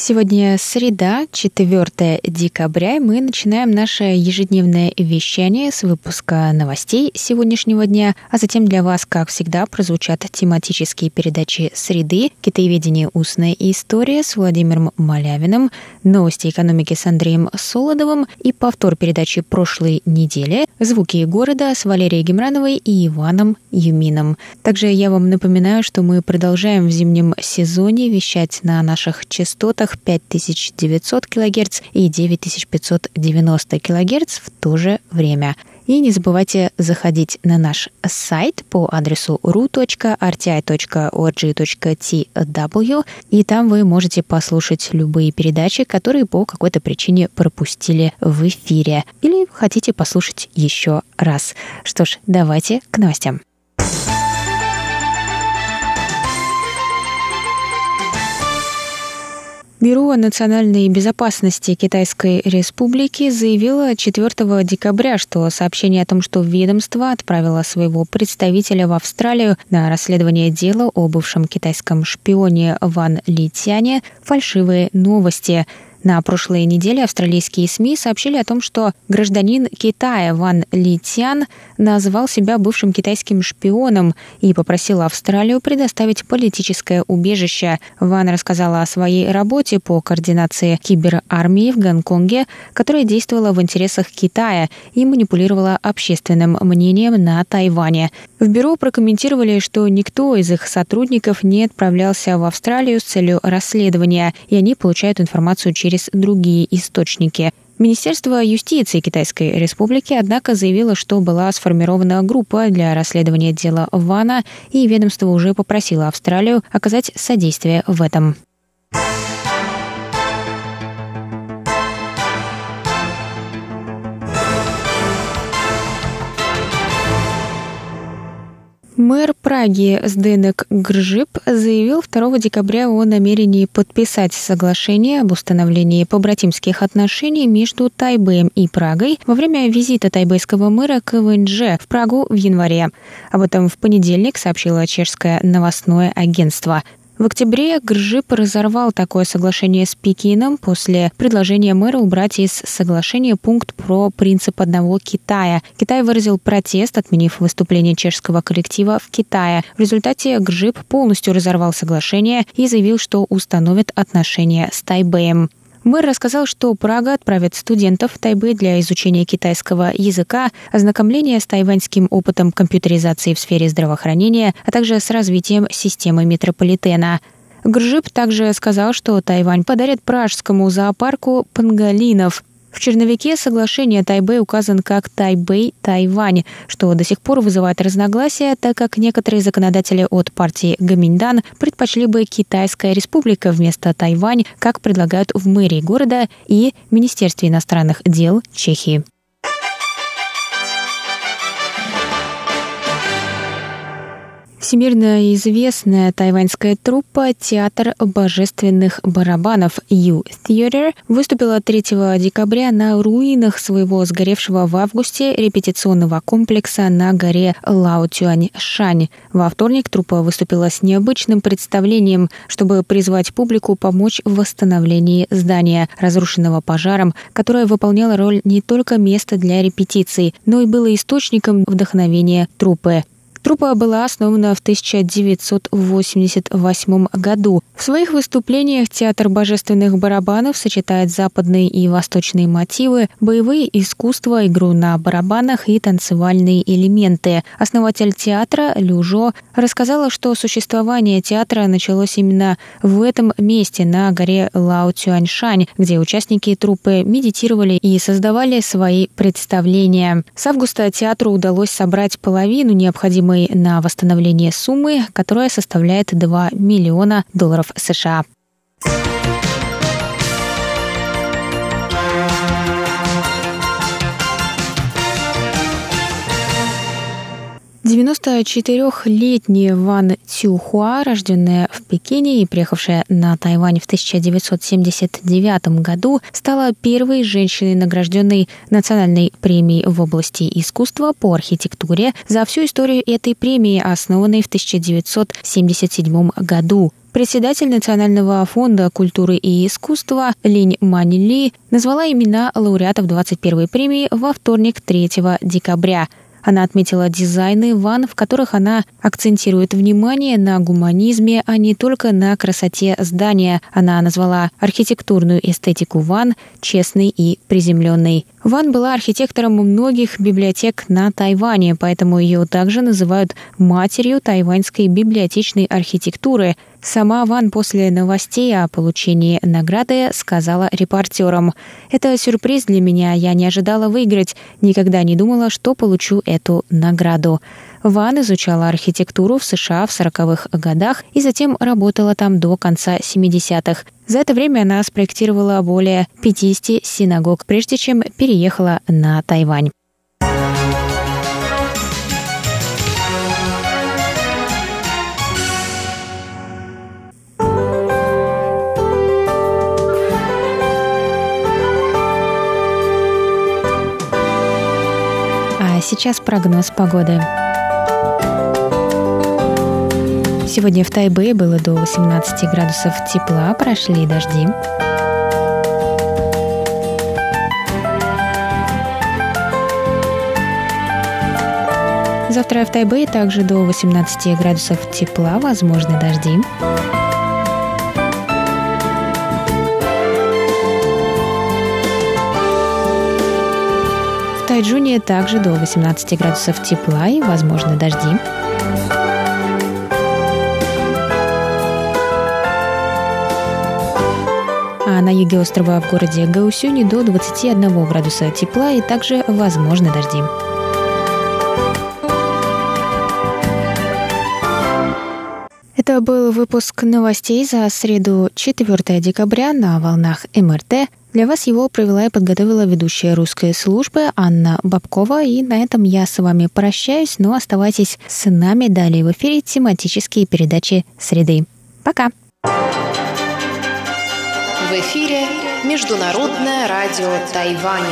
Сегодня среда, 4 декабря, и мы начинаем наше ежедневное вещание с выпуска новостей сегодняшнего дня, а затем для вас, как всегда, прозвучат тематические передачи «Среды», «Китаеведение. Устная история» с Владимиром Малявиным, «Новости экономики» с Андреем Солодовым и повтор передачи прошлой недели «Звуки города» с Валерией Гимрановой и Иваном Юмином. Также я вам напоминаю, что мы продолжаем в зимнем сезоне вещать на наших частотах 5900 кГц и 9590 кГц в то же время. И не забывайте заходить на наш сайт по адресу ru.rti.org.tw, и там вы можете послушать любые передачи, которые по какой-то причине пропустили в эфире или хотите послушать еще раз. Что ж, давайте к новостям. Бюро национальной безопасности Китайской Республики заявило 4 декабря, что сообщение о том, что ведомство отправило своего представителя в Австралию на расследование дела о бывшем китайском шпионе Ван Литяне, фальшивые новости. На прошлой неделе австралийские СМИ сообщили о том, что гражданин Китая Ван Литян назвал себя бывшим китайским шпионом и попросил Австралию предоставить политическое убежище. Ван рассказала о своей работе по координации киберармии в Гонконге, которая действовала в интересах Китая и манипулировала общественным мнением на Тайване. В бюро прокомментировали, что никто из их сотрудников не отправлялся в Австралию с целью расследования, и они получают информацию через другие источники. Министерство юстиции Китайской Республики, однако, заявило, что была сформирована группа для расследования дела Вана, и ведомство уже попросило Австралию оказать содействие в этом. Мэр Праги Зденек Гржиб заявил 2 декабря о намерении подписать соглашение об установлении побратимских отношений между Тайбэем и Прагой во время визита тайбэйского мэра Квэнже в Прагу в январе. Об этом в понедельник сообщило чешское новостное агентство. В октябре Гржиб разорвал такое соглашение с Пекином после предложения мэра убрать из соглашения пункт про принцип одного Китая. Китай выразил протест, отменив выступление чешского коллектива в Китае. В результате Гржиб полностью разорвал соглашение и заявил, что установит отношения с Тайбэем. Мэр рассказал, что Прага отправит студентов в Тайбэй для изучения китайского языка, ознакомления с тайваньским опытом компьютеризации в сфере здравоохранения, а также с развитием системы метрополитена. Гржиб также сказал, что Тайвань подарит пражскому зоопарку панголинов. В черновике соглашения Тайбэй указан как Тайбэй-Тайвань, что до сих пор вызывает разногласия, так как некоторые законодатели от партии Гоминьдан предпочли бы Китайская Республика вместо Тайвань, как предлагают в мэрии города и Министерстве иностранных дел Чехии. Всемирно известная тайваньская труппа «Театр божественных барабанов» Ю-Театр выступила 3 декабря на руинах своего сгоревшего в августе репетиционного комплекса на горе Лаотюаньшань. Во вторник труппа выступила с необычным представлением, чтобы призвать публику помочь в восстановлении здания, разрушенного пожаром, которое выполняло роль не только места для репетиций, но и было источником вдохновения труппы. Труппа была основана в 1988 году. В своих выступлениях Театр божественных барабанов сочетает западные и восточные мотивы, боевые искусства, игру на барабанах и танцевальные элементы. Основатель театра Лю Жо рассказала, что существование театра началось именно в этом месте, на горе Лаотюаньшань, где участники труппы медитировали и создавали свои представления. С августа театру удалось собрать половину необходимой на восстановление суммы, которая составляет $2 миллиона США. 94-летний Ван Цюхуа, рожденная в Пекине и приехавшая на Тайвань в 1979 году, стала первой женщиной, награжденной Национальной премией в области искусства по архитектуре за всю историю этой премии, основанной в 1977 году. Председатель Национального фонда культуры и искусства Линь Маньли назвала имена лауреатов 21-й премии во вторник, 3 декабря. Она отметила дизайны ван, в которых она акцентирует внимание на гуманизме, а не только на красоте здания. Она назвала архитектурную эстетику ван честной и приземленной. Ван была архитектором многих библиотек на Тайване, поэтому ее также называют матерью тайваньской библиотечной архитектуры. Сама Ван после новостей о получении награды сказала репортерам: «Это сюрприз для меня, я не ожидала выиграть, никогда не думала, что получу эту награду». Ван изучала архитектуру в США в 40-х годах и затем работала там до конца 70-х. За это время она спроектировала более 50 синагог, прежде чем переехала на Тайвань. А сейчас прогноз погоды. Сегодня в Тайбэе было до 18 градусов тепла, прошли дожди. Завтра в Тайбэе также до 18 градусов тепла, возможны дожди. В Тайчжуне также до 18 градусов тепла и возможны дожди. А на юге острова в городе Гаосюни до 21 градуса тепла и также возможны дожди. Это был выпуск новостей за среду 4 декабря на волнах МРТ. Для вас его провела и подготовила ведущая русской службы Анна Бабкова. И на этом я с вами прощаюсь, но оставайтесь с нами. Далее в эфире тематические передачи «Среды». Пока! В эфире Международное радио Тайваня.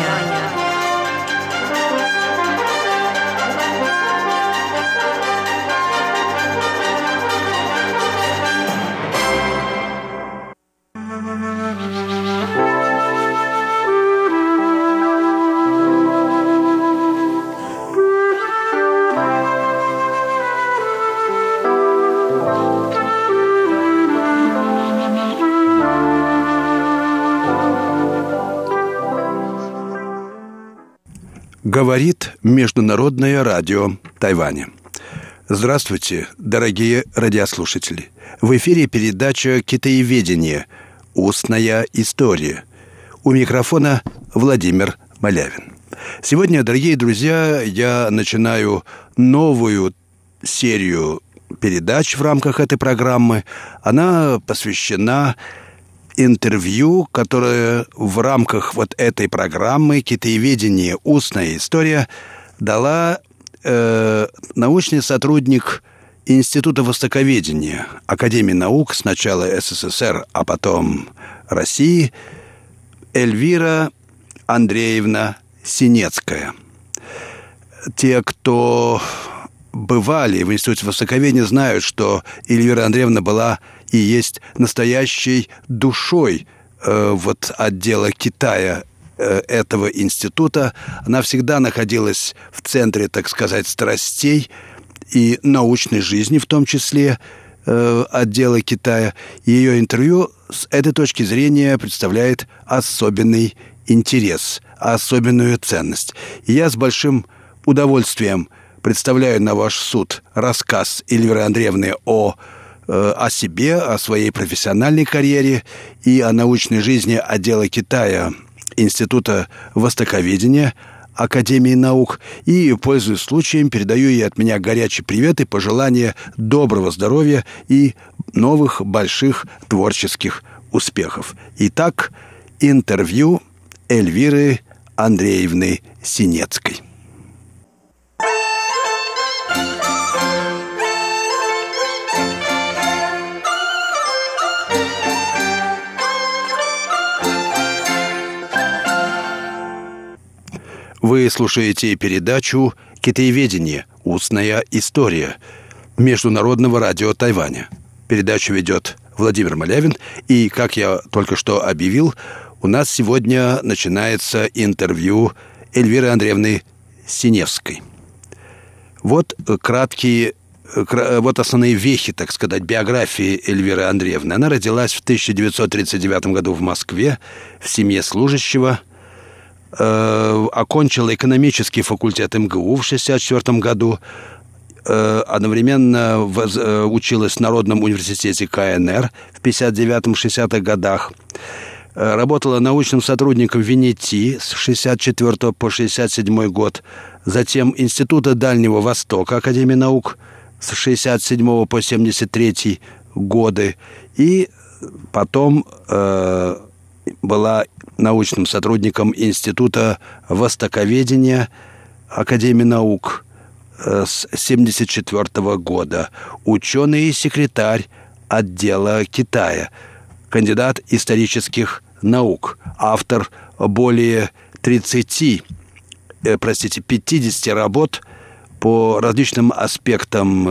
Говорит Международное радио Тайваня. Здравствуйте, дорогие радиослушатели. В эфире передача «Китаеведение. Устная история». У микрофона Владимир Малявин. Сегодня, дорогие друзья, я начинаю новую серию передач в рамках этой программы. Она посвящена интервью, которое в рамках вот этой программы «Китаеведение. Устная история» дала научный сотрудник Института Востоковедения Академии наук сначала СССР, а потом России Эльвира Андреевна Синецкая. Те, кто бывали в Институте Востоковедения, знают, что Эльвира Андреевна была и есть настоящей душой вот отдела Китая этого института. Она всегда находилась в центре, так сказать, страстей и научной жизни, в том числе отдела Китая. Ее интервью с этой точки зрения представляет особенный интерес, особенную ценность. И я с большим удовольствием представляю на ваш суд рассказ Эльвиры Андреевны о себе, о своей профессиональной карьере и о научной жизни отдела Китая Института Востоковедения Академии наук. И, пользуясь случаем, передаю ей от меня горячий привет и пожелания доброго здоровья и новых больших творческих успехов. Итак, интервью Эльвиры Андреевны Синецкой. Вы слушаете передачу «Китаеведение. Устная история» Международного радио Тайваня. Передачу ведет Владимир Малявин. И, как я только что объявил, у нас сегодня начинается интервью Эльвиры Андреевны Синецкой. Вот основные вехи, так сказать, биографии Эльвиры Андреевны. Она родилась в 1939 году в Москве в семье служащего. Окончила экономический факультет МГУ в 1964 году. Одновременно училась в Народном университете КНР в 1959-60-х годах. Работала научным сотрудником ВИНИТИ с 1964 по 1967 год. Затем Института Дальнего Востока Академии наук с 1967 по 1973 годы. И потом была научным сотрудником Института Востоковедения Академии наук с 1974 года. Ученый и секретарь отдела Китая. Кандидат исторических наук. Автор более 50 работ по различным аспектам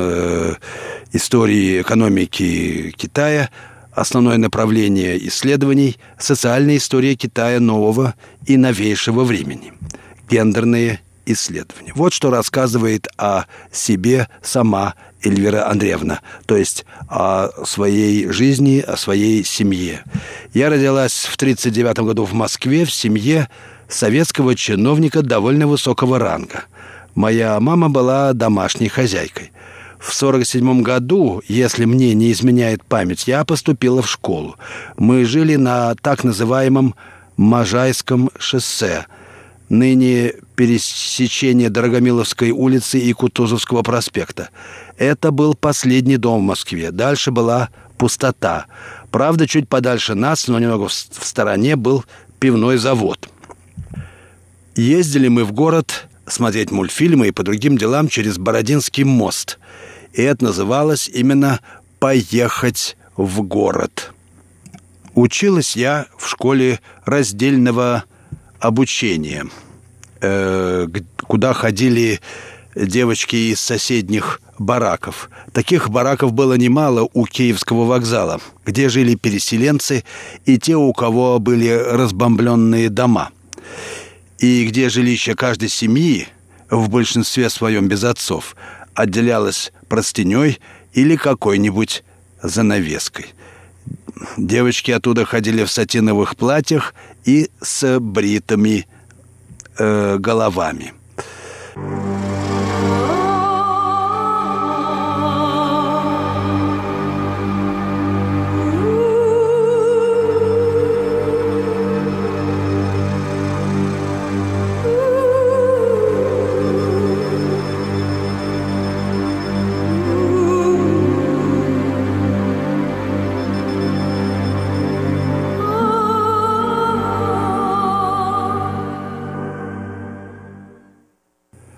истории экономики Китая. Основное направление исследований – социальная история Китая нового и новейшего времени. Гендерные исследования. Вот что рассказывает о себе сама Эльвира Андреевна. То есть о своей жизни, о своей семье. Я родилась в 1939 году в Москве в семье советского чиновника довольно высокого ранга. Моя мама была домашней хозяйкой. В 1947 году, если мне не изменяет память, я поступила в школу. Мы жили на так называемом Можайском шоссе, ныне пересечение Дорогомиловской улицы и Кутузовского проспекта. Это был последний дом в Москве. Дальше была пустота. Правда, чуть подальше нас, но немного в стороне, был пивной завод. Ездили мы в город смотреть мультфильмы и по другим делам через Бородинский мост. И это называлось именно «Поехать в город». Училась я в школе раздельного обучения, куда ходили девочки из соседних бараков. Таких бараков было немало у Киевского вокзала, где жили переселенцы и те, у кого были разбомбленные дома. И где жилище каждой семьи, в большинстве своем без отцов, отделялось простыней или какой-нибудь занавеской. Девочки оттуда ходили в сатиновых платьях и с бритыми головами.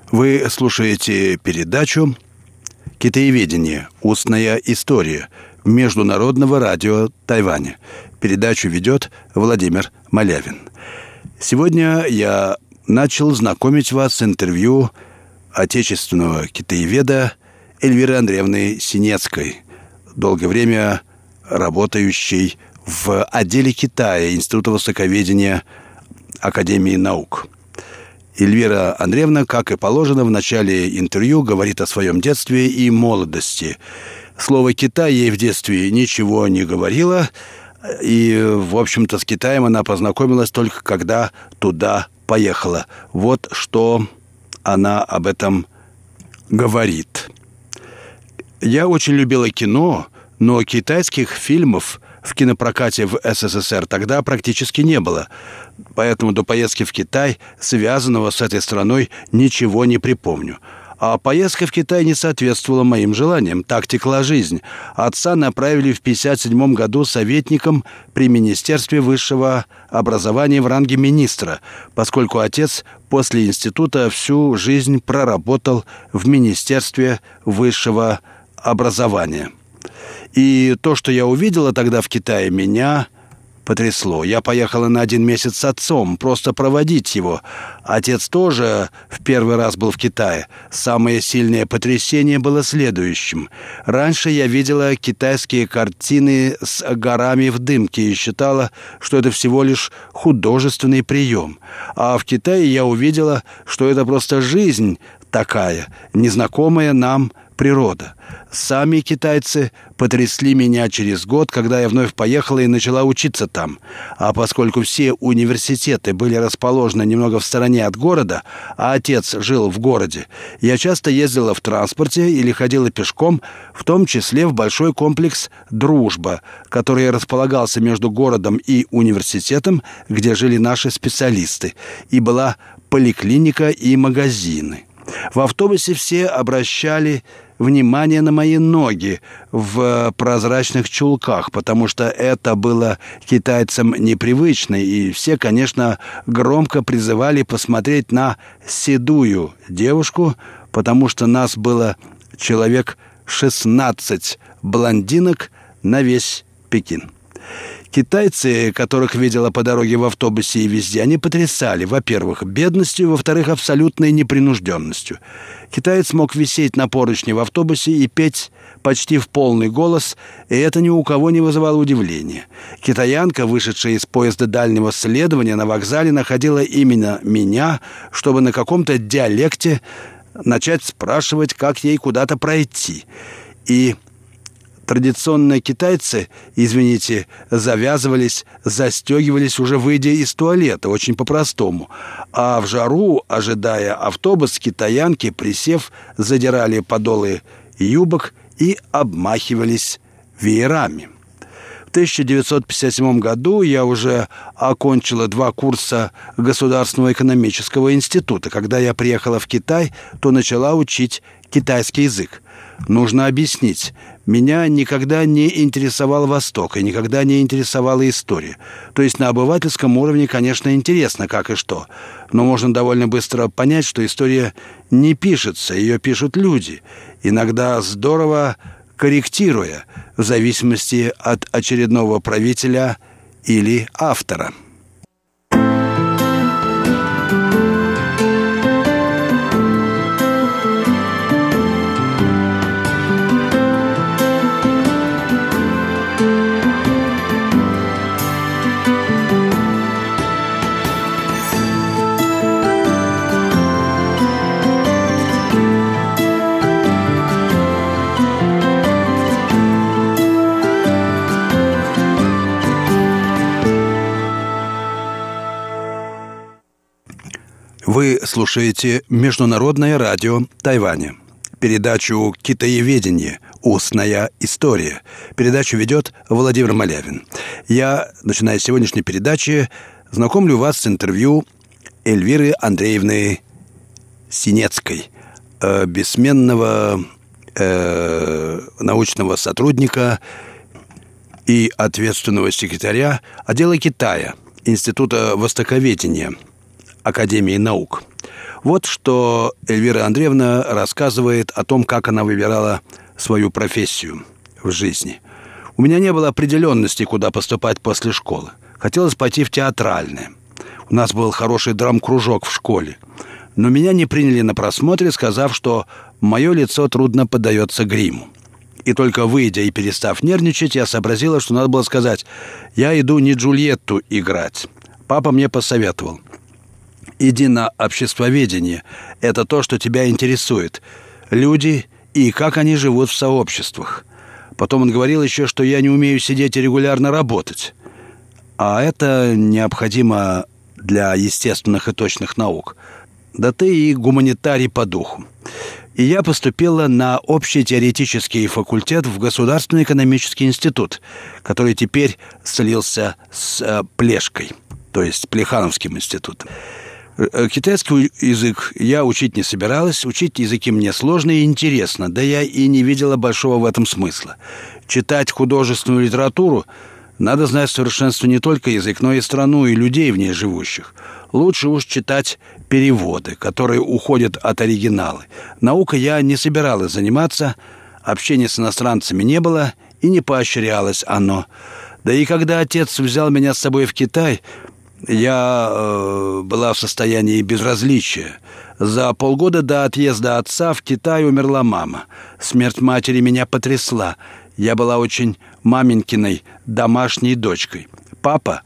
Вы слушаете передачу «Китаеведение. Устная история» Международного радио Тайваня. Передачу ведет Владимир Малявин. Сегодня я начал знакомить вас с интервью отечественного китаеведа Эльвиры Андреевны Синецкой, долгое время работающей в отделе Китая Института Востоковедения Академии наук. Эльвира Андреевна, как и положено, в начале интервью говорит о своем детстве и молодости. Слово «Китай» ей в детстве ничего не говорило, и, в общем-то, с Китаем она познакомилась только когда туда поехала. Вот что она об этом говорит. «Я очень любила кино, но китайских фильмов в кинопрокате в СССР тогда практически не было, поэтому до поездки в Китай, связанного с этой страной, ничего не припомню. А поездка в Китай не соответствовала моим желаниям, так текла жизнь. Отца направили в 1957 году советником при Министерстве высшего образования в ранге министра, поскольку отец после института всю жизнь проработал в Министерстве высшего образования». И то, что я увидела тогда в Китае, меня потрясло. Я поехала на 1 месяц с отцом, просто проводить его. Отец тоже в первый раз был в Китае. Самое сильное потрясение было следующим. Раньше я видела китайские картины с горами в дымке и считала, что это всего лишь художественный прием. А в Китае я увидела, что это просто жизнь такая, незнакомая нам природа. Сами китайцы потрясли меня через год, когда я вновь поехала и начала учиться там. А поскольку все университеты были расположены немного в стороне от города, а отец жил в городе, я часто ездила в транспорте или ходила пешком, в том числе в большой комплекс «Дружба», который располагался между городом и университетом, где жили наши специалисты, и была поликлиника и магазины. В автобусе все обращали внимание на мои ноги в прозрачных чулках, потому что это было китайцам непривычно, и все, конечно, громко призывали посмотреть на седую девушку, потому что нас было человек 16 блондинок на весь Пекин. Китайцы, которых видела по дороге в автобусе и везде, они потрясали, во-первых, бедностью, во-вторых, абсолютной непринужденностью. Китаец мог висеть на поручне в автобусе и петь почти в полный голос, и это ни у кого не вызывало удивления. Китаянка, вышедшая из поезда дальнего следования, на вокзале находила именно меня, чтобы на каком-то диалекте начать спрашивать, как ей куда-то пройти. И... традиционно китайцы, извините, завязывались, застегивались, уже выйдя из туалета, очень по-простому. А в жару, ожидая автобус, китаянки, присев, задирали подолы юбок и обмахивались веерами. В 1957 году я уже окончила 2 курса Государственного экономического института. Когда я приехала в Китай, то начала учить китайский язык. Нужно объяснить. Меня никогда не интересовал Восток и никогда не интересовала история. То есть на обывательском уровне, конечно, интересно, как и что. Но можно довольно быстро понять, что история не пишется, ее пишут люди. Иногда здорово корректируя, в зависимости от очередного правителя или автора. Вы слушаете Международное радио Тайваня, передачу «Китаеведение. Устная история». Передачу ведет Владимир Малявин. Я, начиная с сегодняшней передачи, знакомлю вас с интервью Эльвиры Андреевны Синецкой, бессменного научного сотрудника и ответственного секретаря отдела Китая Института Востоковедения Академии наук. Вот что Эльвира Андреевна рассказывает о том, как она выбирала свою профессию в жизни. «У меня не было определенности, куда поступать после школы. Хотелось пойти в театральное. У нас был хороший драм-кружок в школе. Но меня не приняли на просмотре, сказав, что мое лицо трудно поддается гриму. И только выйдя и перестав нервничать, я сообразила, что надо было сказать: я иду не Джульетту играть. Папа мне посоветовал: иди на обществоведение. Это то, что тебя интересует. Люди и как они живут в сообществах. Потом он говорил еще, что я не умею сидеть и регулярно работать. А это необходимо для естественных и точных наук. Да ты и гуманитарий по духу. И я поступила на общетеоретический факультет в Государственный экономический институт, который теперь слился с Плешкой, то есть Плехановским институтом. Китайский язык я учить не собиралась. Учить языки мне сложно и интересно, да я и не видела большого в этом смысла. Читать художественную литературу надо знать в совершенстве не только язык, но и страну, и людей в ней живущих. Лучше уж читать переводы, которые уходят от оригинала. Наукой я не собиралась заниматься, общения с иностранцами не было и не поощрялось оно. Да и когда отец взял меня с собой в Китай, я была в состоянии безразличия. За полгода до отъезда отца в Китай умерла мама. Смерть матери меня потрясла. Я была очень маменькиной, домашней дочкой. Папа,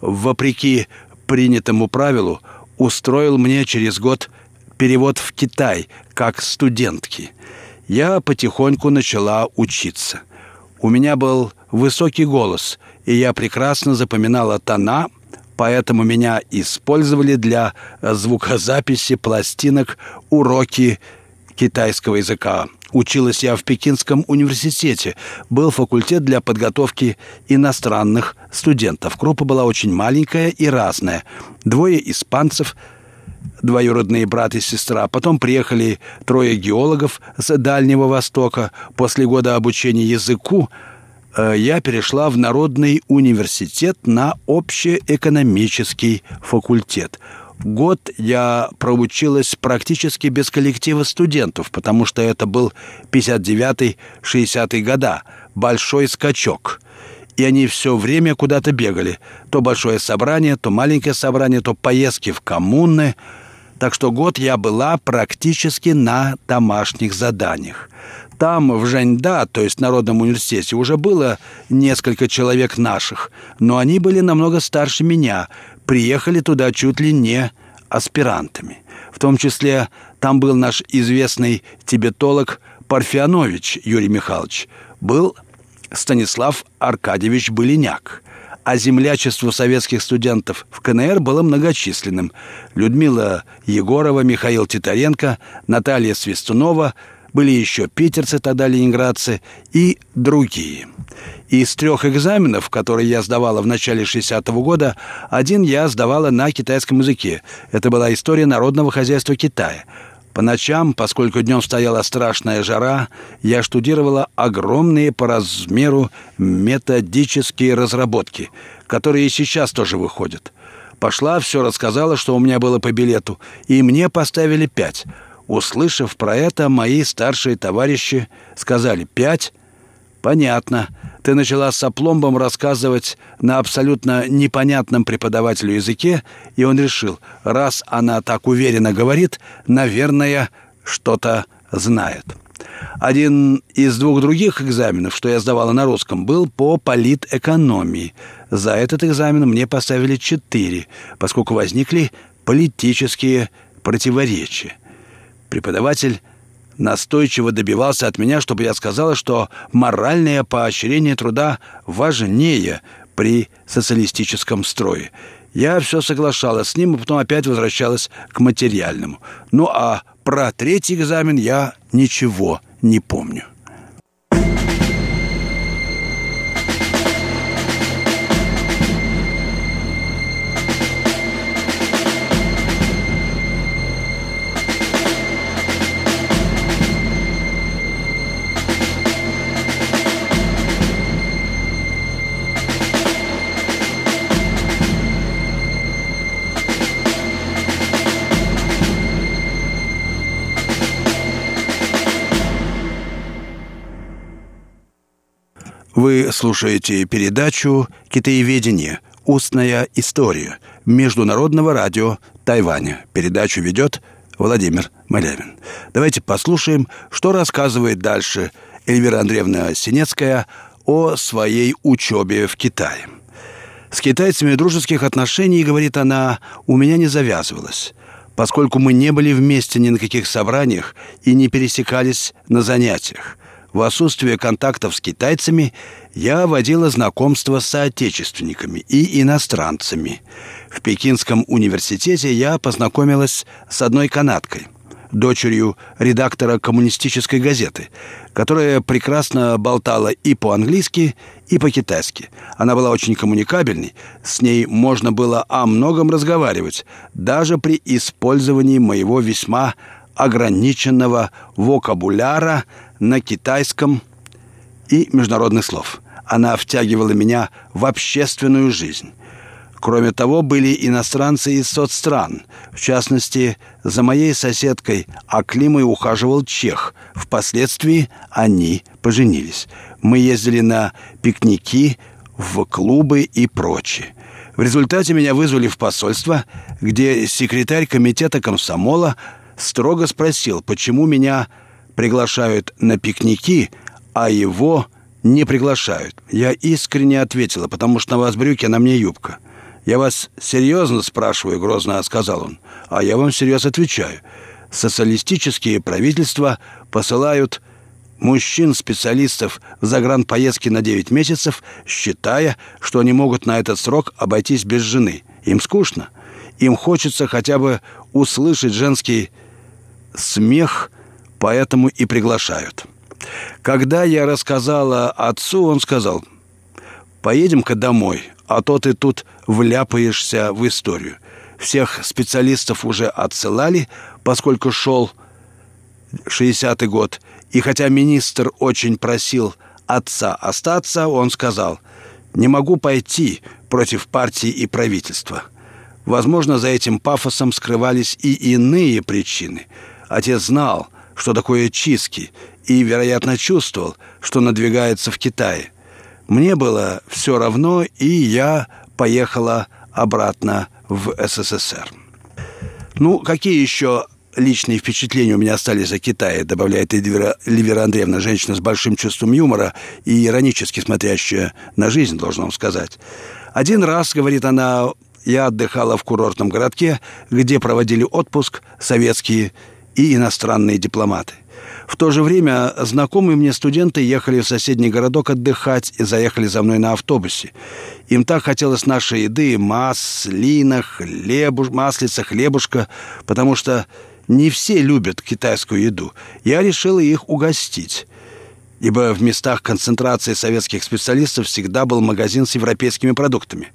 вопреки принятому правилу, устроил мне через год перевод в Китай, как студентки. Я потихоньку начала учиться. У меня был высокий голос, и я прекрасно запоминала тона, поэтому меня использовали для звукозаписи пластинок «Уроки китайского языка». Училась я в Пекинском университете. Был факультет для подготовки иностранных студентов. Группа была очень маленькая и разная. Двое испанцев, двоюродные брат и сестра. Потом приехали трое геологов с Дальнего Востока. После года обучения языку я перешла в Народный университет на общеэкономический факультет. Год я проучилась практически без коллектива студентов, потому что это был 59-60 года, большой скачок. И они все время куда-то бегали. То большое собрание, то маленькое собрание, то поездки в коммуны. Так что год я была практически на домашних заданиях. Там, в Жэньда, то есть в Народном университете, уже было несколько человек наших, но они были намного старше меня, приехали туда чуть ли не аспирантами. В том числе там был наш известный тибетолог Парфианович Юрий Михайлович, был Станислав Аркадьевич Былиняк. А землячество советских студентов в КНР было многочисленным. Людмила Егорова, Михаил Титаренко, Наталья Свистунова, были еще питерцы, тогда ленинградцы и другие. Из трех экзаменов, которые я сдавала в начале 60-го года, один я сдавала на китайском языке. Это была история народного хозяйства Китая. По ночам, поскольку днем стояла страшная жара, я штудировала огромные по размеру методические разработки, которые сейчас тоже выходят. Пошла, все рассказала, что у меня было по билету, и мне поставили 5. Услышав про это, мои старшие товарищи сказали: 5? Понятно. Ты начала с опломбом рассказывать на абсолютно непонятном преподавателю языке, и он решил: раз она так уверенно говорит, наверное, что-то знает. Один из двух других экзаменов, что я сдавала на русском, был по политэкономии. За этот экзамен мне поставили 4, поскольку возникли политические противоречия. Преподаватель настойчиво добивался от меня, чтобы я сказала, что моральное поощрение труда важнее при социалистическом строе. Я все соглашалась с ним, а потом опять возвращалась к материальному. Ну а про третий экзамен я ничего не помню. Вы слушаете передачу «Китаеведение. Устная история» Международного радио Тайваня. Передачу ведет Владимир Малявин. Давайте послушаем, что рассказывает дальше Эльвира Андреевна Синецкая о своей учебе в Китае. С китайцами дружеских отношений, говорит она, у меня не завязывалось, поскольку мы не были вместе ни на каких собраниях и не пересекались на занятиях. В отсутствие контактов с китайцами я водила знакомства с соотечественниками и иностранцами. В Пекинском университете я познакомилась с одной канадкой, дочерью редактора коммунистической газеты, которая прекрасно болтала и по-английски, и по-китайски. Она была очень коммуникабельной, с ней можно было о многом разговаривать, даже при использовании моего весьма ограниченного вокабуляра на китайском и международных слов. Она втягивала меня в общественную жизнь. Кроме того, были иностранцы из соцстран. В частности, за моей соседкой Аклимой ухаживал чех. Впоследствии они поженились. Мы ездили на пикники в клубы и прочее. В результате меня вызвали в посольство, где секретарь комитета комсомола строго спросил, почему меня приглашают на пикники, а его не приглашают. Я искренне ответила, потому что на вас брюки, а на мне юбка. «Я вас серьезно спрашиваю?» — грозно сказал он. «А я вам серьезно отвечаю. Социалистические правительства посылают мужчин-специалистов в загранпоездки на 9 месяцев, считая, что они могут на этот срок обойтись без жены. Им скучно. Им хочется хотя бы услышать женский смех, поэтому и приглашают». Когда я рассказала отцу, он сказал: «Поедем-ка домой, а то ты тут вляпаешься в историю». Всех специалистов уже отсылали, поскольку шел 60-й год. И хотя министр очень просил отца остаться, он сказал: «Не могу пойти против партии и правительства». Возможно, за этим пафосом скрывались и иные причины. Отец знал, что такое чистки, и, вероятно, чувствовал, что надвигается в Китае. Мне было все равно, и я поехала обратно в СССР. Ну, какие еще личные впечатления у меня остались о Китае, добавляет Эльвира Андреевна, женщина с большим чувством юмора и иронически смотрящая на жизнь, должна вам сказать. Один раз, говорит она, я отдыхала в курортном городке, где проводили отпуск советские и иностранные дипломаты. В то же время знакомые мне студенты ехали в соседний городок отдыхать и заехали за мной на автобусе. Им так хотелось нашей еды, маслица, хлебушка, потому что не все любят китайскую еду. Я решила их угостить, ибо в местах концентрации советских специалистов всегда был магазин с европейскими продуктами.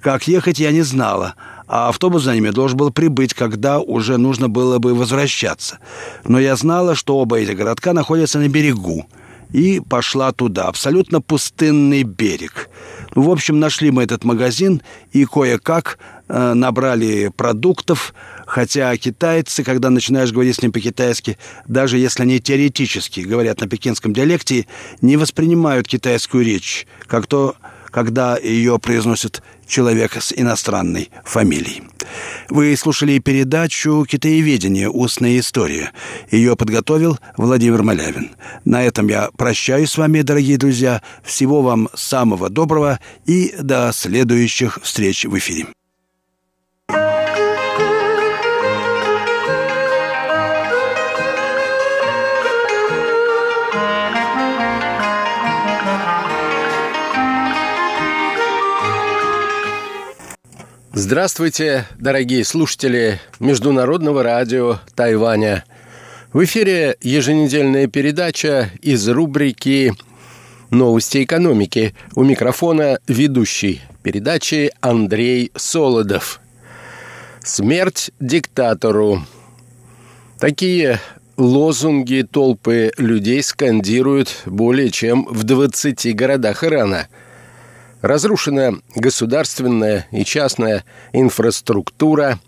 Как ехать, я не знала, а автобус за ними должен был прибыть, когда уже нужно было бы возвращаться. Но я знала, что оба эти городка находятся на берегу, и пошла туда. Абсолютно пустынный берег. В общем, нашли мы этот магазин и кое-как набрали продуктов, хотя китайцы, когда начинаешь говорить с ним по-китайски, даже если они теоретически говорят на пекинском диалекте, не воспринимают китайскую речь, как то, когда ее произносит человек с иностранной фамилией. Вы слушали передачу «Китаеведение. Устная история». Ее подготовил Владимир Малявин. На этом я прощаюсь с вами, дорогие друзья. Всего вам самого доброго и до следующих встреч в эфире. Здравствуйте, дорогие слушатели Международного радио Тайваня. В эфире еженедельная передача из рубрики «Новости экономики». У микрофона ведущий передачи Андрей Солодов. Смерть диктатору. Такие лозунги толпы людей скандируют более чем в 20 городах Ирана. Разрушена государственная и частная инфраструктура,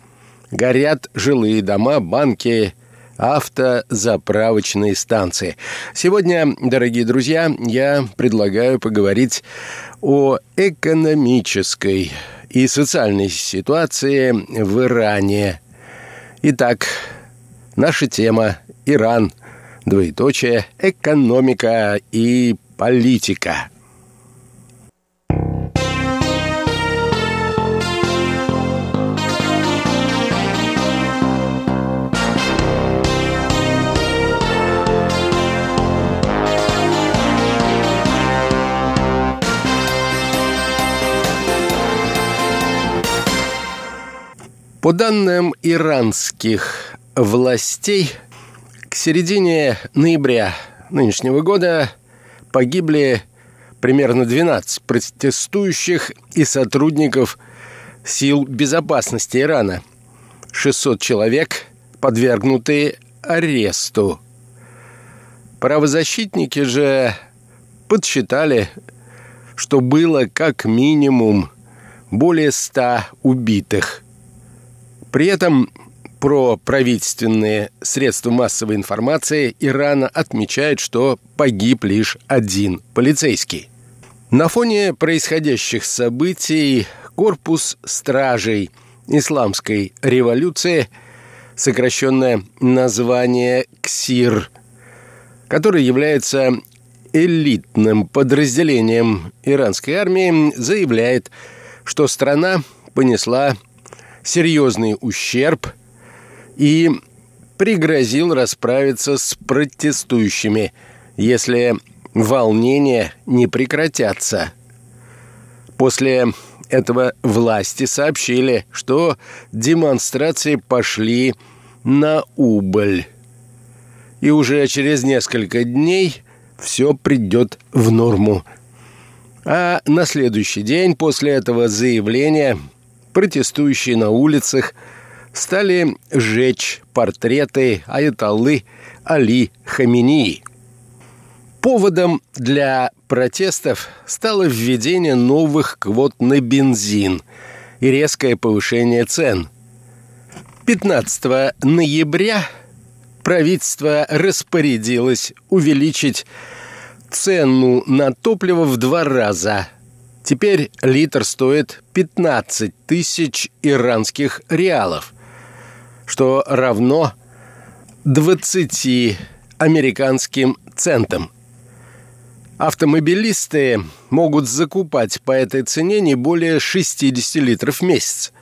горят жилые дома, банки, автозаправочные станции. Сегодня, дорогие друзья, я предлагаю поговорить о экономической и социальной ситуации в Иране. Итак, наша тема – Иран, ; экономика и политика. По данным иранских властей, к середине ноября нынешнего года погибли примерно 12 протестующих и сотрудников сил безопасности Ирана. 600 человек подвергнуты аресту. Правозащитники же подсчитали, что было как минимум более 100 убитых. При этом проправительственные средства массовой информации Ирана отмечают, что погиб лишь один полицейский. На фоне происходящих событий корпус стражей Исламской революции, сокращенное название КСИР, который является элитным подразделением иранской армии, заявляет, что страна понесла серьезный ущерб и пригрозил расправиться с протестующими, если волнения не прекратятся. После этого власти сообщили, что демонстрации пошли на убыль. И уже через несколько дней все придет в норму. А на следующий день после этого заявления протестующие на улицах стали сжечь портреты аятоллы Али Хаменеи. Поводом для протестов стало введение новых квот на бензин и резкое повышение цен. 15 ноября правительство распорядилось увеличить цену на топливо в 2 раза. Теперь литр стоит 15 тысяч иранских реалов, что равно 20 американским центам. Автомобилисты могут закупать по этой цене не более 60 литров в месяц,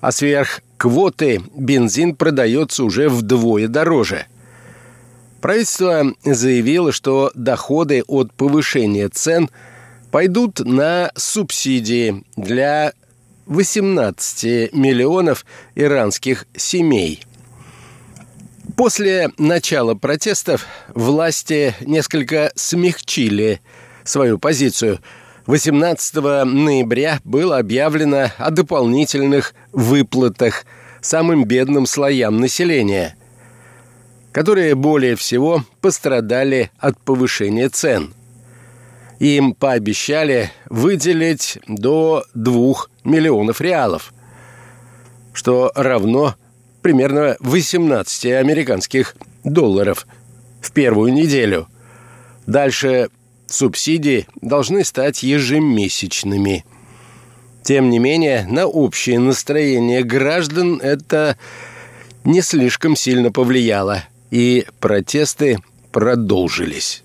а сверх квоты бензин продается уже вдвое дороже. Правительство заявило, что доходы от повышения цен пойдут на субсидии для 18 миллионов иранских семей. После начала протестов власти несколько смягчили свою позицию. 18 ноября было объявлено о дополнительных выплатах самым бедным слоям населения, которые более всего пострадали от повышения цен. Им пообещали выделить до 2 миллионов реалов, что равно примерно 18 американских долларов в первую неделю. Дальше субсидии должны стать ежемесячными. Тем не менее, на общее настроение граждан это не слишком сильно повлияло, и протесты продолжились.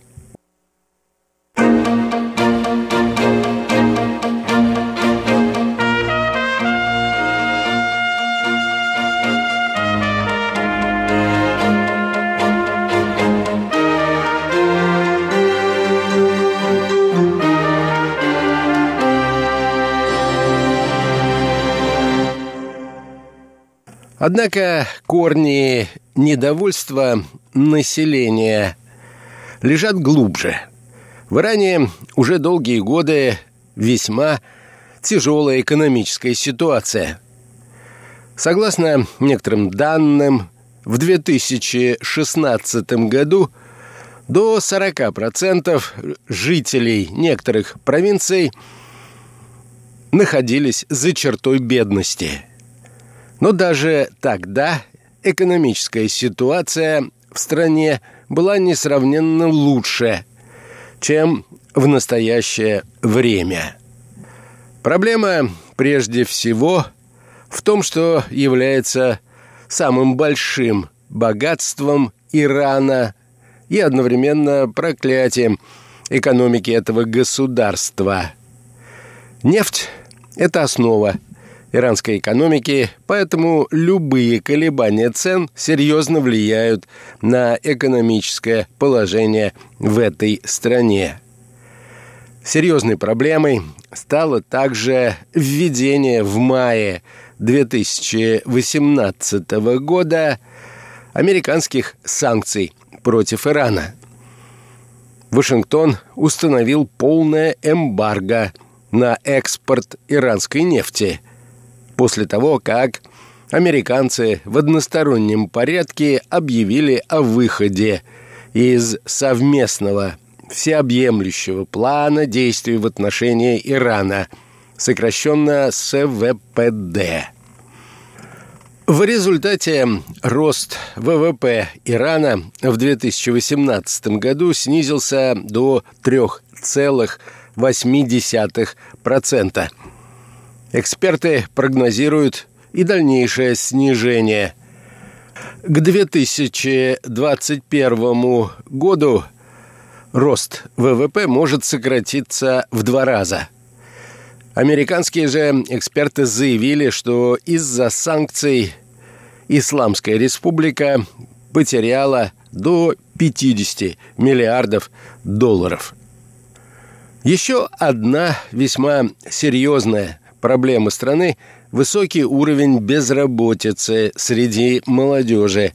Однако корни недовольства населения лежат глубже. В Иране уже долгие годы весьма тяжелая экономическая ситуация. Согласно некоторым данным, в 2016 году до 40% жителей некоторых провинций находились за чертой бедности. Но даже тогда экономическая ситуация в стране была несравненно лучше, чем в настоящее время. Проблема прежде всего в том, что является самым большим богатством Ирана и одновременно проклятием экономики этого государства. Нефть – это основа иранской экономики, поэтому любые колебания цен серьезно влияют на экономическое положение в этой стране. Серьезной проблемой стало также введение в мае 2018 года американских санкций против Ирана. Вашингтон установил полное эмбарго на экспорт иранской нефти после того, как американцы в одностороннем порядке объявили о выходе из совместного всеобъемлющего плана действий в отношении Ирана, сокращенно СВПД. В результате рост ВВП Ирана в 2018 году снизился до 3,8%. 0,8%. Эксперты прогнозируют и дальнейшее снижение. К 2021 году рост ВВП может сократиться в 2 раза. Американские же эксперты заявили, что из-за санкций Исламская Республика потеряла до 50 миллиардов долларов. Еще одна весьма серьезная проблема страны – высокий уровень безработицы среди молодежи,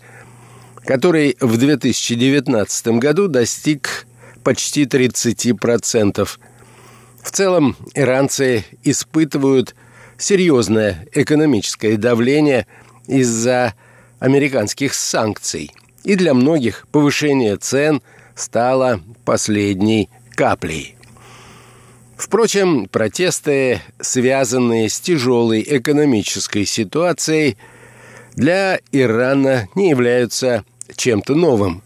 который в 2019 году достиг почти 30%. В целом, иранцы испытывают серьезное экономическое давление из-за американских санкций. И для многих повышение цен стало последней каплей. Впрочем, протесты, связанные с тяжелой экономической ситуацией, для Ирана не являются чем-то новым.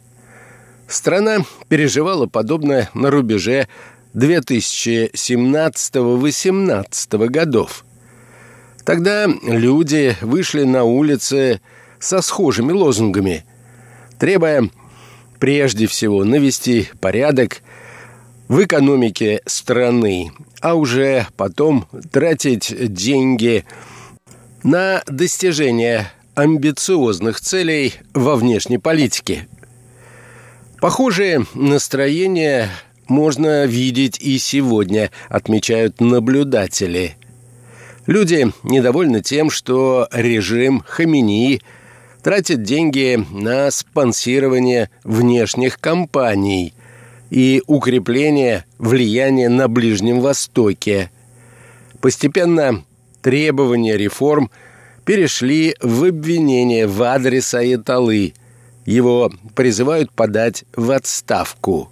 Страна переживала подобное на рубеже 2017-2018 годов. Тогда люди вышли на улицы со схожими лозунгами, требуя прежде всего навести порядок в экономике страны, а уже потом тратить деньги на достижение амбициозных целей во внешней политике. Похожие настроения можно видеть и сегодня, отмечают наблюдатели. Люди недовольны тем, что режим Хаменеи тратит деньги на спонсирование внешних компаний и укрепление влияния на Ближнем Востоке. Постепенно требования реформ перешли в обвинения в адрес Аятоллы. Его призывают подать в отставку.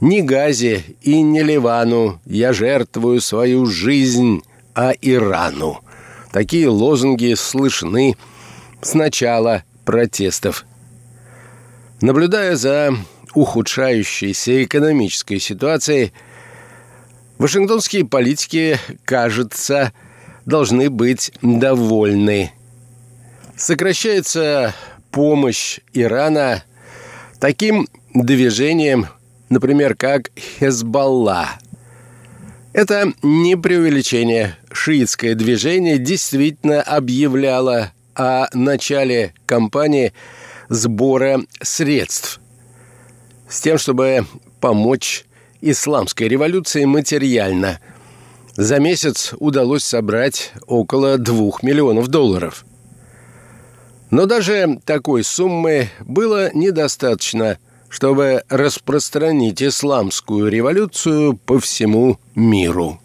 «Ни Газе и ни Ливану я жертвую свою жизнь, а Ирану». Такие лозунги слышны с начала протестов. Наблюдая за ухудшающейся экономической ситуацией, вашингтонские политики, кажется, должны быть довольны. Сокращается помощь Ирана таким движением, например, как Хезболла. Это не преувеличение. Шиитское движение действительно объявляло о начале кампании сбора средств с тем, чтобы помочь исламской революции материально. За месяц удалось собрать около 2 миллионов долларов. Но даже такой суммы было недостаточно, чтобы распространить исламскую революцию по всему миру.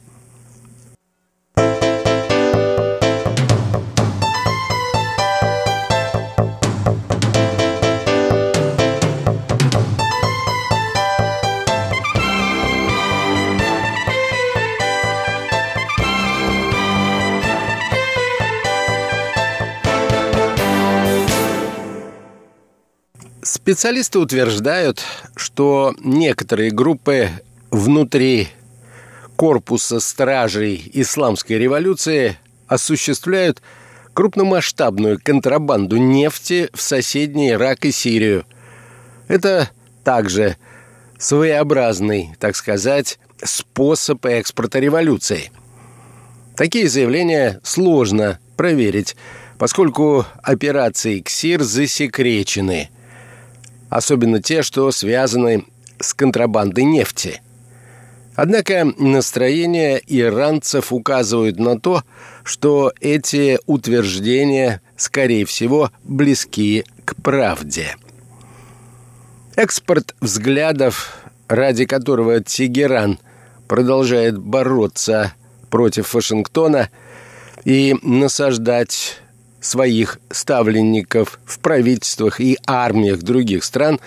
Специалисты утверждают, что некоторые группы внутри корпуса стражей исламской революции осуществляют крупномасштабную контрабанду нефти в соседний Ирак и Сирию. Это также своеобразный, так сказать, способ экспорта революции. Такие заявления сложно проверить, поскольку операции КСИР засекречены. Особенно те, что связаны с контрабандой нефти. Однако настроения иранцев указывают на то, что эти утверждения, скорее всего, близки к правде. Экспорт взглядов, ради которого Тегеран продолжает бороться против Вашингтона и насаждать своих ставленников в правительствах и армиях других стран,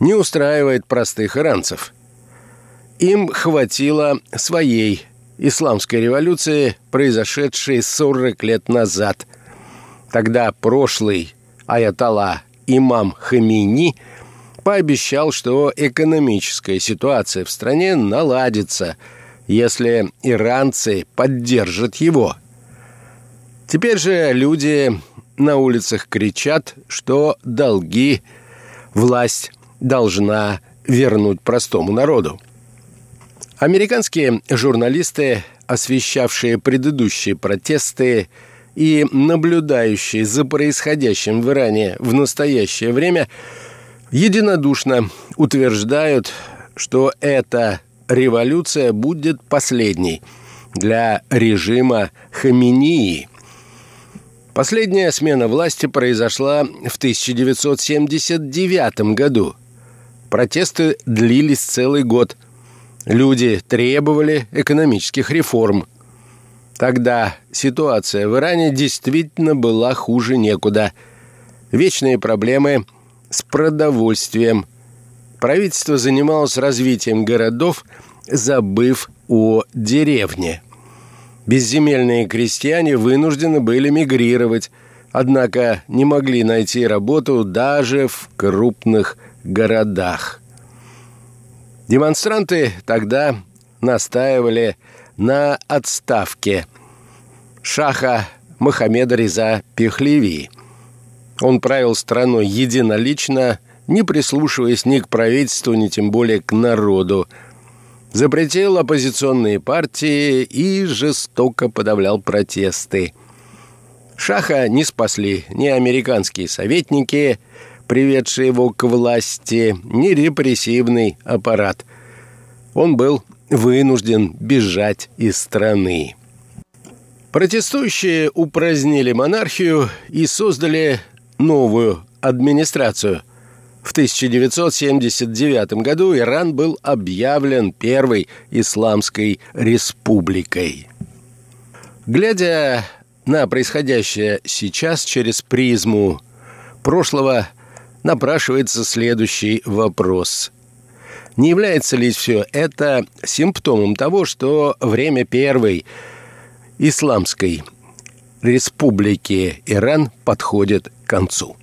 не устраивает простых иранцев. Им хватило своей исламской революции, произошедшей 40 лет назад. Тогда прошлый аятолла имам Хомейни пообещал, что экономическая ситуация в стране наладится, если иранцы поддержат его. Теперь же люди на улицах кричат, что долги власть должна вернуть простому народу. Американские журналисты, освещавшие предыдущие протесты и наблюдающие за происходящим в Иране в настоящее время, единодушно утверждают, что эта революция будет последней для режима Хаменеи. Последняя смена власти произошла в 1979 году. Протесты длились целый год. Люди требовали экономических реформ. Тогда ситуация в Иране действительно была хуже некуда. Вечные проблемы с продовольствием. Правительство занималось развитием городов, забыв о деревне. Безземельные крестьяне вынуждены были мигрировать, однако не могли найти работу даже в крупных городах. Демонстранты тогда настаивали на отставке шаха Мохаммеда Риза Пехлеви. Он правил страной единолично, не прислушиваясь ни к правительству, ни тем более к народу. Запретил оппозиционные партии и жестоко подавлял протесты. Шаха не спасли ни американские советники, приведшие его к власти, ни репрессивный аппарат. Он был вынужден бежать из страны. Протестующие упразднили монархию и создали новую администрацию. В 1979 году Иран был объявлен первой исламской республикой. Глядя на происходящее сейчас через призму прошлого, напрашивается следующий вопрос. Не является ли все это симптомом того, что время первой исламской республики Иран подходит к концу?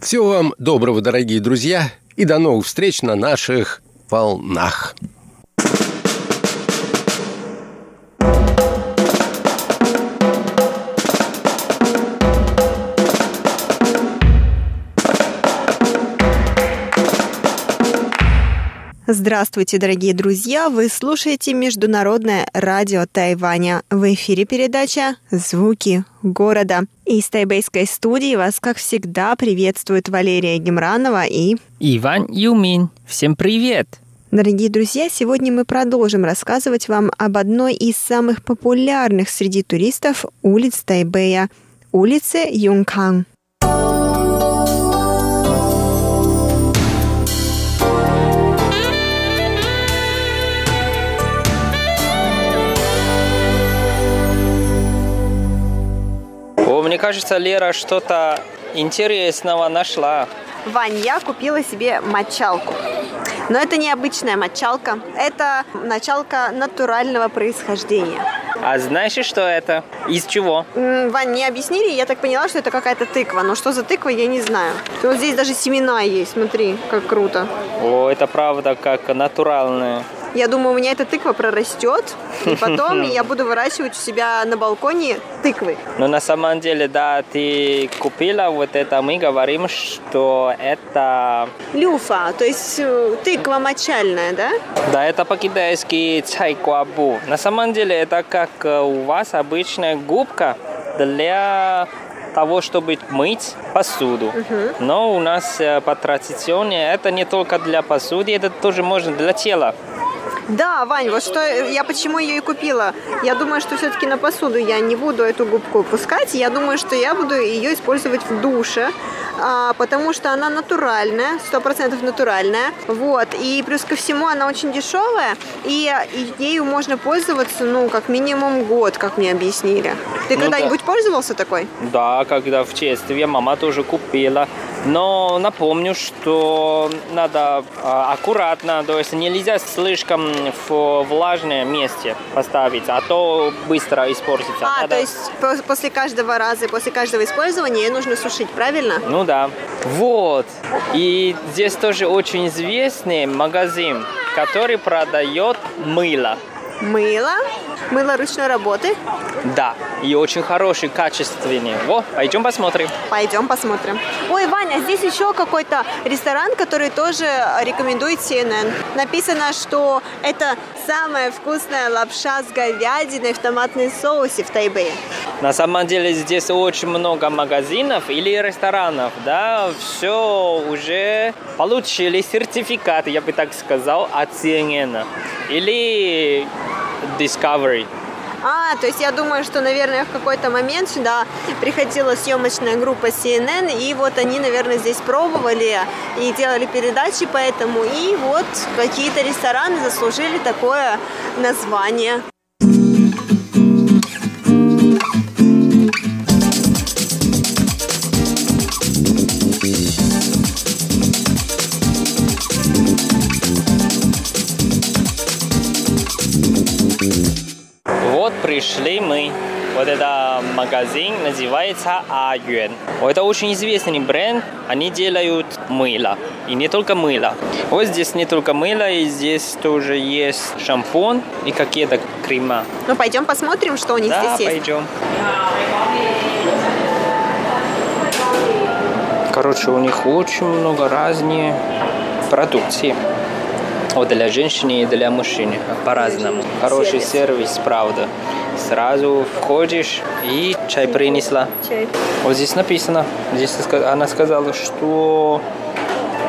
Всего вам доброго, дорогие друзья, и до новых встреч на наших волнах. Здравствуйте, дорогие друзья! Вы слушаете Международное радио Тайваня. В эфире передача «Звуки города». Из тайбэйской студии вас, как всегда, приветствуют Валерия Гимранова и Иван Юмин. Всем привет! Дорогие друзья, сегодня мы продолжим рассказывать вам об одной из самых популярных среди туристов улиц Тайбэя – улице Юнкан. Мне кажется, Лера что-то интересного нашла. Вань, я купила себе мочалку. Но это не обычная мочалка. Это мочалка натурального происхождения. А знаешь, что это? Из чего? Вань, не объяснили? Я так поняла, что это какая-то тыква. Но что за тыква, я не знаю. Вот здесь даже семена есть. Смотри, как круто. О, это правда как натуральная. Я думаю, у меня эта тыква прорастет, и потом я буду выращивать у себя на балконе тыквы. Но на самом деле, да, ты купила вот это, мы говорим, что это... Люфа, то есть тыква мочальная, да? Да, это по-китайски цайкуабу. На самом деле, это как у вас обычная губка для... того, чтобы мыть посуду. Но у нас по традиционе это не только для посуды, это тоже можно для тела. Да, Вань, вот что я почему ее и купила. Я думаю, что все-таки на посуду я не буду эту губку пускать. Я думаю, что я буду ее использовать в душе. потому что она натуральная, 100% натуральная, вот, и плюс ко всему она очень дешевая, и ею можно пользоваться, ну, как минимум год, как мне объяснили. Ты когда-нибудь пользовался такой? Да, когда в детстве мама тоже купила, но напомню, что надо аккуратно, то есть нельзя слишком в влажное месте поставить, а то быстро испортится. А, надо... то есть после каждого раза, после каждого использования ее нужно сушить, правильно? Ну да. Вот. И здесь тоже очень известный магазин, который продает мыло. Мыло? Мыло ручной работы? Да, и очень хороший, качественный. Во, пойдем посмотрим. Пойдем посмотрим. Ой, Ваня, здесь еще какой-то ресторан, который тоже рекомендует CNN. Написано, что это самая вкусная лапша с говядиной в томатном соусе в Тайбэе. На самом деле здесь очень много магазинов или ресторанов, да, все уже получили сертификат, я бы так сказал, от CNN. Или... Discovery. А, то есть я думаю, что, наверное, в какой-то момент сюда приходила съемочная группа CNN, и вот они, наверное, здесь пробовали и делали передачи, поэтому и вот какие-то рестораны заслужили такое название. Пришли мы. Вот это магазин называется Аюэн. Это очень известный бренд. Они делают мыло. И не только мыло. Вот здесь не только мыло, и здесь тоже есть шампунь и какие-то крема. Ну, пойдем посмотрим, что у них здесь есть. Да, пойдем. Короче, у них очень много разных продукций. Вот для женщины и для мужчины по-разному. Хороший сервис, правда. Сразу входишь и чай принесла. Чай. Вот здесь написано, здесь она сказала, что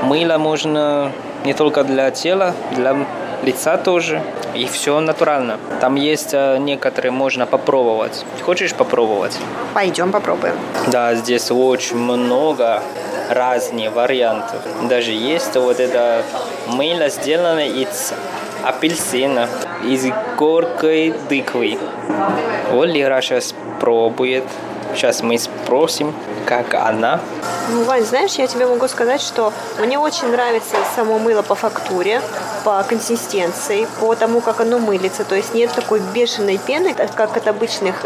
мыло можно не только для тела, для лица тоже. И все натурально. Там есть некоторые, можно попробовать. Хочешь попробовать? Пойдем попробуем. Да, здесь очень много разных вариантов. Даже есть вот это мыло, сделано из апельсина, из горькой тыквы. Вот Лера сейчас пробует. Сейчас мы спросим, как она. Ну, Вань, знаешь, я тебе могу сказать, что мне очень нравится само мыло по фактуре, по консистенции, по тому, как оно мылится. То есть нет такой бешеной пены, как от обычных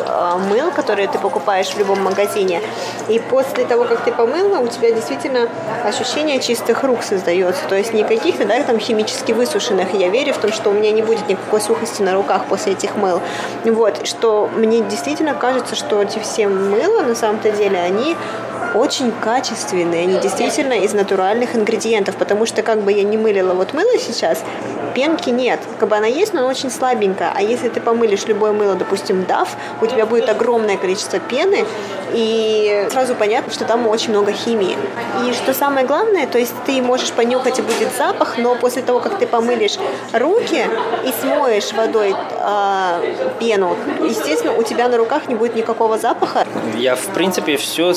мыл, которые ты покупаешь в любом магазине. И после того, как ты помыла, у тебя действительно ощущение чистых рук создается. То есть не каких-то, да, там химически высушенных. Я верю в том, что у меня не будет никакой сухости на руках после этих мыл. Вот, что мне действительно кажется, что эти все мыла, на самом-то деле, они очень качественные, они действительно из натуральных ингредиентов, потому что как бы я не мылила вот мыло сейчас, пенки нет, как бы она есть, но она очень слабенькая, а если ты помылишь любое мыло, допустим, DAF, у тебя будет огромное количество пены, и сразу понятно, что там очень много химии. И что самое главное, то есть ты можешь понюхать и будет запах, но после того, как ты помылишь руки и смоешь водой пену, естественно, у тебя на руках не будет никакого запаха. Я, в принципе, все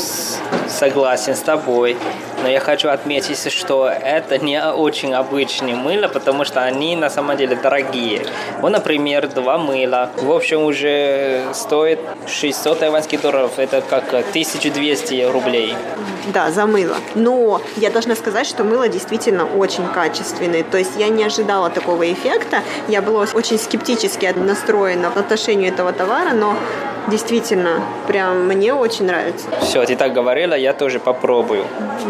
согласен с тобой, но я хочу отметить, что это не очень обычные мыло, потому что они на самом деле дорогие. Вот, например, два мыла. В общем, уже стоит 600 тайваньских долларов, это как 1200 рублей. Да, за мыло. Но я должна сказать, что мыло действительно очень качественное. То есть я не ожидала такого эффекта. Я была очень скептически настроена в отношении этого товара, но действительно, прям мне очень нравится. Все, ты так говорила, я тоже попробую.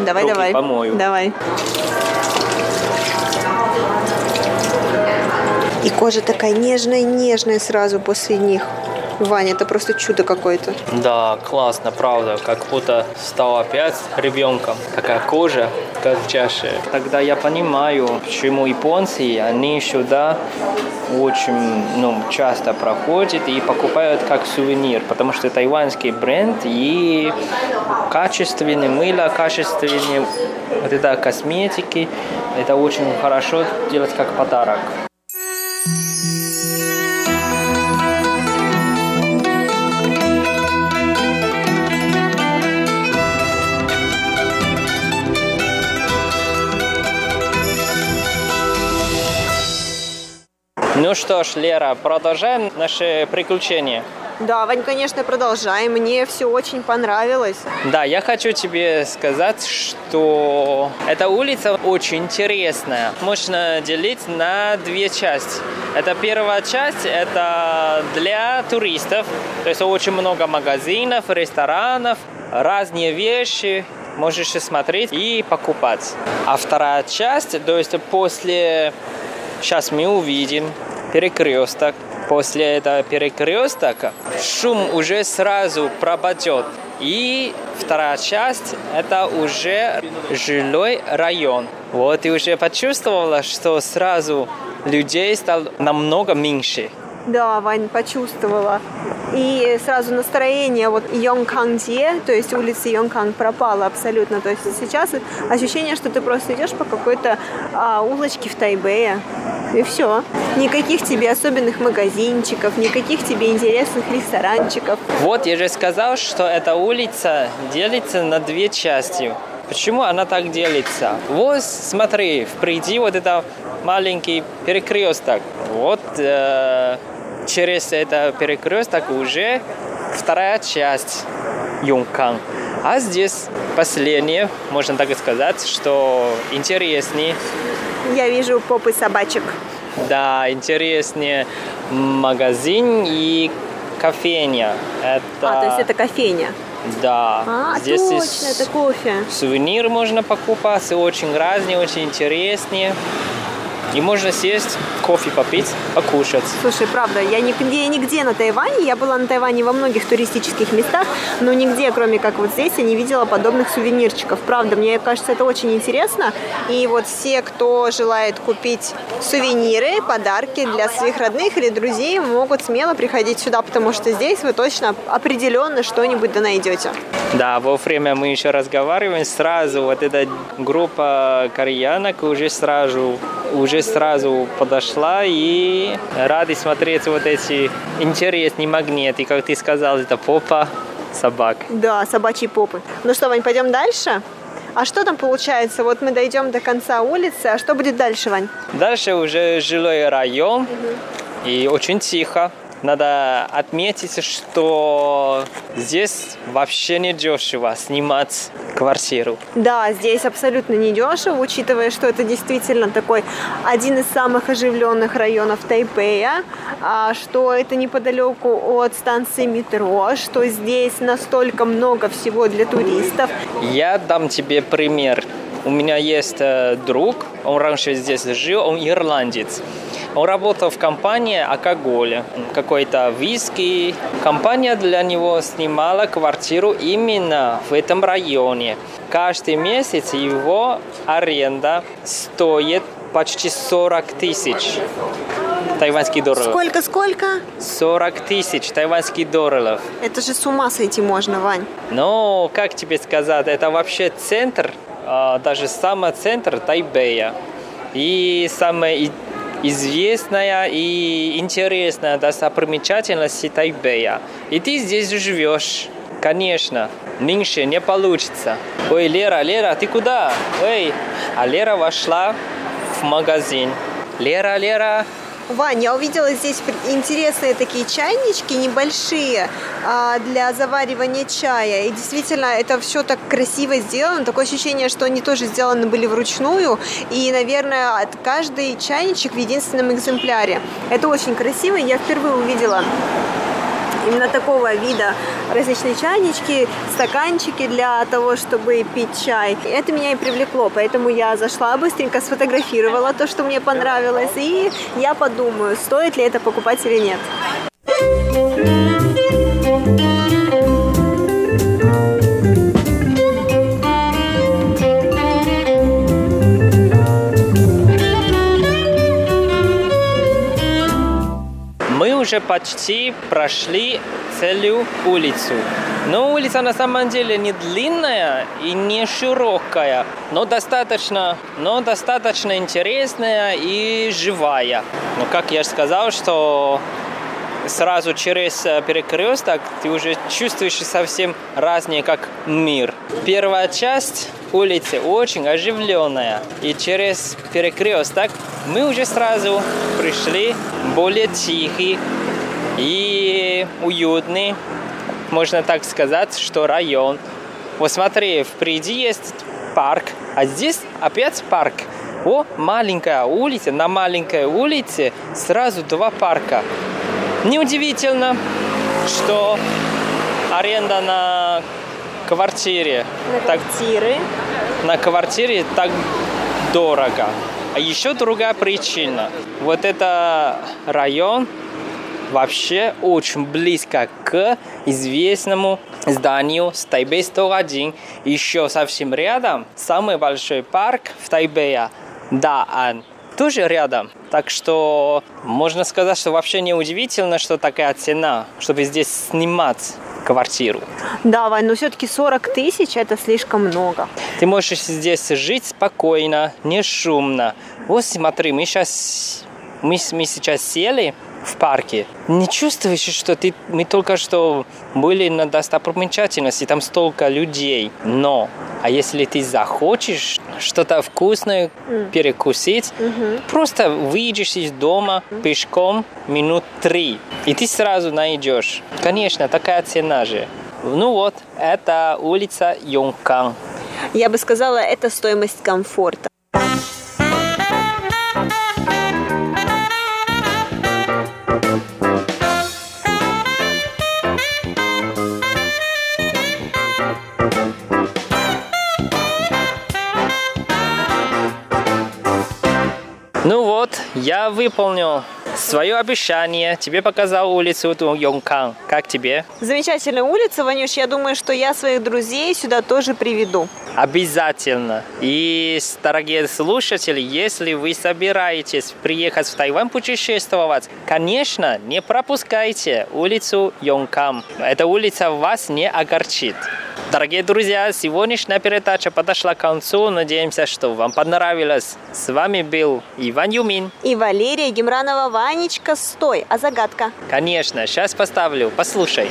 Давай, руки давай. Помою. Давай. И кожа такая нежная-нежная сразу после них. Ваня, это просто чудо какое-то. Да, классно, правда. Как будто стал опять ребенком. Такая кожа, как в чаше. Тогда я понимаю, почему японцы, они сюда очень часто проходят и покупают как сувенир. Потому что тайваньский бренд и качественное мыло, качественные вот это косметики. Это очень хорошо делать как подарок. Ну что ж, Лера, продолжаем наши приключения. Да, Вань, конечно, продолжаем. Мне все очень понравилось. Да, я хочу тебе сказать, что эта улица очень интересная. Можно делить на две части. Это первая часть, это для туристов. То есть очень много магазинов, ресторанов, разные вещи. Можешь смотреть и покупать. А вторая часть, то есть после... Сейчас мы увидим перекресток. После этого перекрестка шум уже сразу пропадет. И вторая часть – это уже жилой район. Вот и уже почувствовала, что сразу людей стало намного меньше. Да, Вань, почувствовала. И сразу настроение вот Йонканге, то есть улица Йонканг, пропала абсолютно. То есть сейчас ощущение, что ты просто идешь по какой-то улочке в Тайбэе. И все. Никаких тебе особенных магазинчиков, никаких тебе интересных ресторанчиков. Вот я же сказал, что эта улица делится на две части. Почему она так делится? Вот смотри, впереди вот это маленький перекресток. Вот через этот перекресток уже вторая часть Йонканг. А здесь последнее, можно так и сказать, что интереснее. Я вижу попы собачек. Да, интереснее магазин и кофейня. Это... А, то есть это кофейня? Да. А, здесь точно, это кофе. Сувенир можно покупать, очень разные, очень интересные. И можно сесть, кофе попить, покушать. Слушай, правда, я нигде на Тайване, я была на Тайване во многих туристических местах, но нигде, кроме как вот здесь, я не видела подобных сувенирчиков. Правда, мне кажется, это очень интересно. И вот все, кто желает купить сувениры, подарки для своих родных или друзей, могут смело приходить сюда, потому что здесь вы точно определенно что-нибудь да найдете. Да, во время мы еще разговариваем, сразу вот эта группа кореянок уже сразу подошла и рады смотреть вот эти интересные магниты, как ты сказал, это попа собак. Да, собачьи попы. Ну что, Вань, пойдем дальше? А что там получается? Вот мы дойдем до конца улицы, а что будет дальше, Вань? Дальше уже жилой район, и очень тихо. Надо отметить, что здесь вообще не дешево снимать квартиру. Да, здесь абсолютно не дешево, учитывая, что это действительно такой один из самых оживленных районов Тайпэя, что это неподалеку от станции метро, что здесь настолько много всего для туристов. Я дам тебе пример. У меня есть друг, он раньше здесь жил, он ирландец. Он работал в компании алкоголя, какой-то виски. Компания для него снимала квартиру именно в этом районе. Каждый месяц его аренда стоит почти 40 тысяч тайваньских долларов. Сколько? 40 тысяч тайваньских долларов. Это же с ума сойти можно, Вань. Ну, как тебе сказать, это вообще центр, даже самый центр Тайбэя. И самое известная и интересная достопримечательность Тайбэя. И ты здесь живешь. Конечно, меньше не получится. Ой, Лера, ты куда? Ой, а Лера вошла в магазин. Лера. Вань, я увидела здесь интересные такие чайнички, небольшие, для заваривания чая. И действительно, это все так красиво сделано. Такое ощущение, что они тоже сделаны были вручную. И, наверное, каждый чайничек в единственном экземпляре. Это очень красиво. Я впервые увидела именно такого вида различные чайнички, стаканчики для того, чтобы пить чай. Это меня и привлекло, поэтому я зашла, быстренько сфотографировала то, что мне понравилось, и я подумаю, стоит ли это покупать или нет. Уже почти прошли целую улицу. Но улица на самом деле не длинная и не широкая, но достаточно интересная и живая. Но как я сказал, что сразу через перекресток ты уже чувствуешь совсем разные как мир. Первая часть улица очень оживленная. И через перекресток мы уже сразу пришли более тихий и уютный, можно так сказать, что район. Вот смотри, впереди есть парк, а здесь опять парк. О, маленькая улица, на маленькой улице сразу два парка. Неудивительно, что аренда на квартире так дорого. А еще другая причина. Вот это район вообще очень близко к известному зданию с Тайбэй 101. Еще совсем рядом самый большой парк в Тайбэе. Да, Ан. Тоже рядом. Так что можно сказать, что вообще не удивительно, что такая цена, чтобы здесь снимать квартиру. Да, Вань, но все-таки 40 тысяч это слишком много. Ты можешь здесь жить спокойно, не шумно. Вот смотри, мы сейчас сели в парке. Не чувствуешь, что мы только что были на достопримечательности, там столько людей. Но, а если ты захочешь что-то вкусное перекусить, просто выйдешь из дома пешком минут 3, и ты сразу найдешь. Конечно, такая цена же. Ну вот, это улица Юнкан. Я бы сказала, это стоимость комфорта. Ну вот, я выполнил свое обещание. Тебе показал улицу Юнкан. Как тебе? Замечательная улица, Ванюш. Я думаю, что я своих друзей сюда тоже приведу. Обязательно. И, дорогие слушатели, если вы собираетесь приехать в Тайвань путешествовать, конечно, не пропускайте улицу Юнкан. Эта улица вас не огорчит. Дорогие друзья, сегодняшняя передача подошла к концу. Надеемся, что вам понравилось. С вами был Иван Юмин и Валерия Гимранова. Ванечка, стой, а загадка? Конечно, сейчас поставлю, послушай.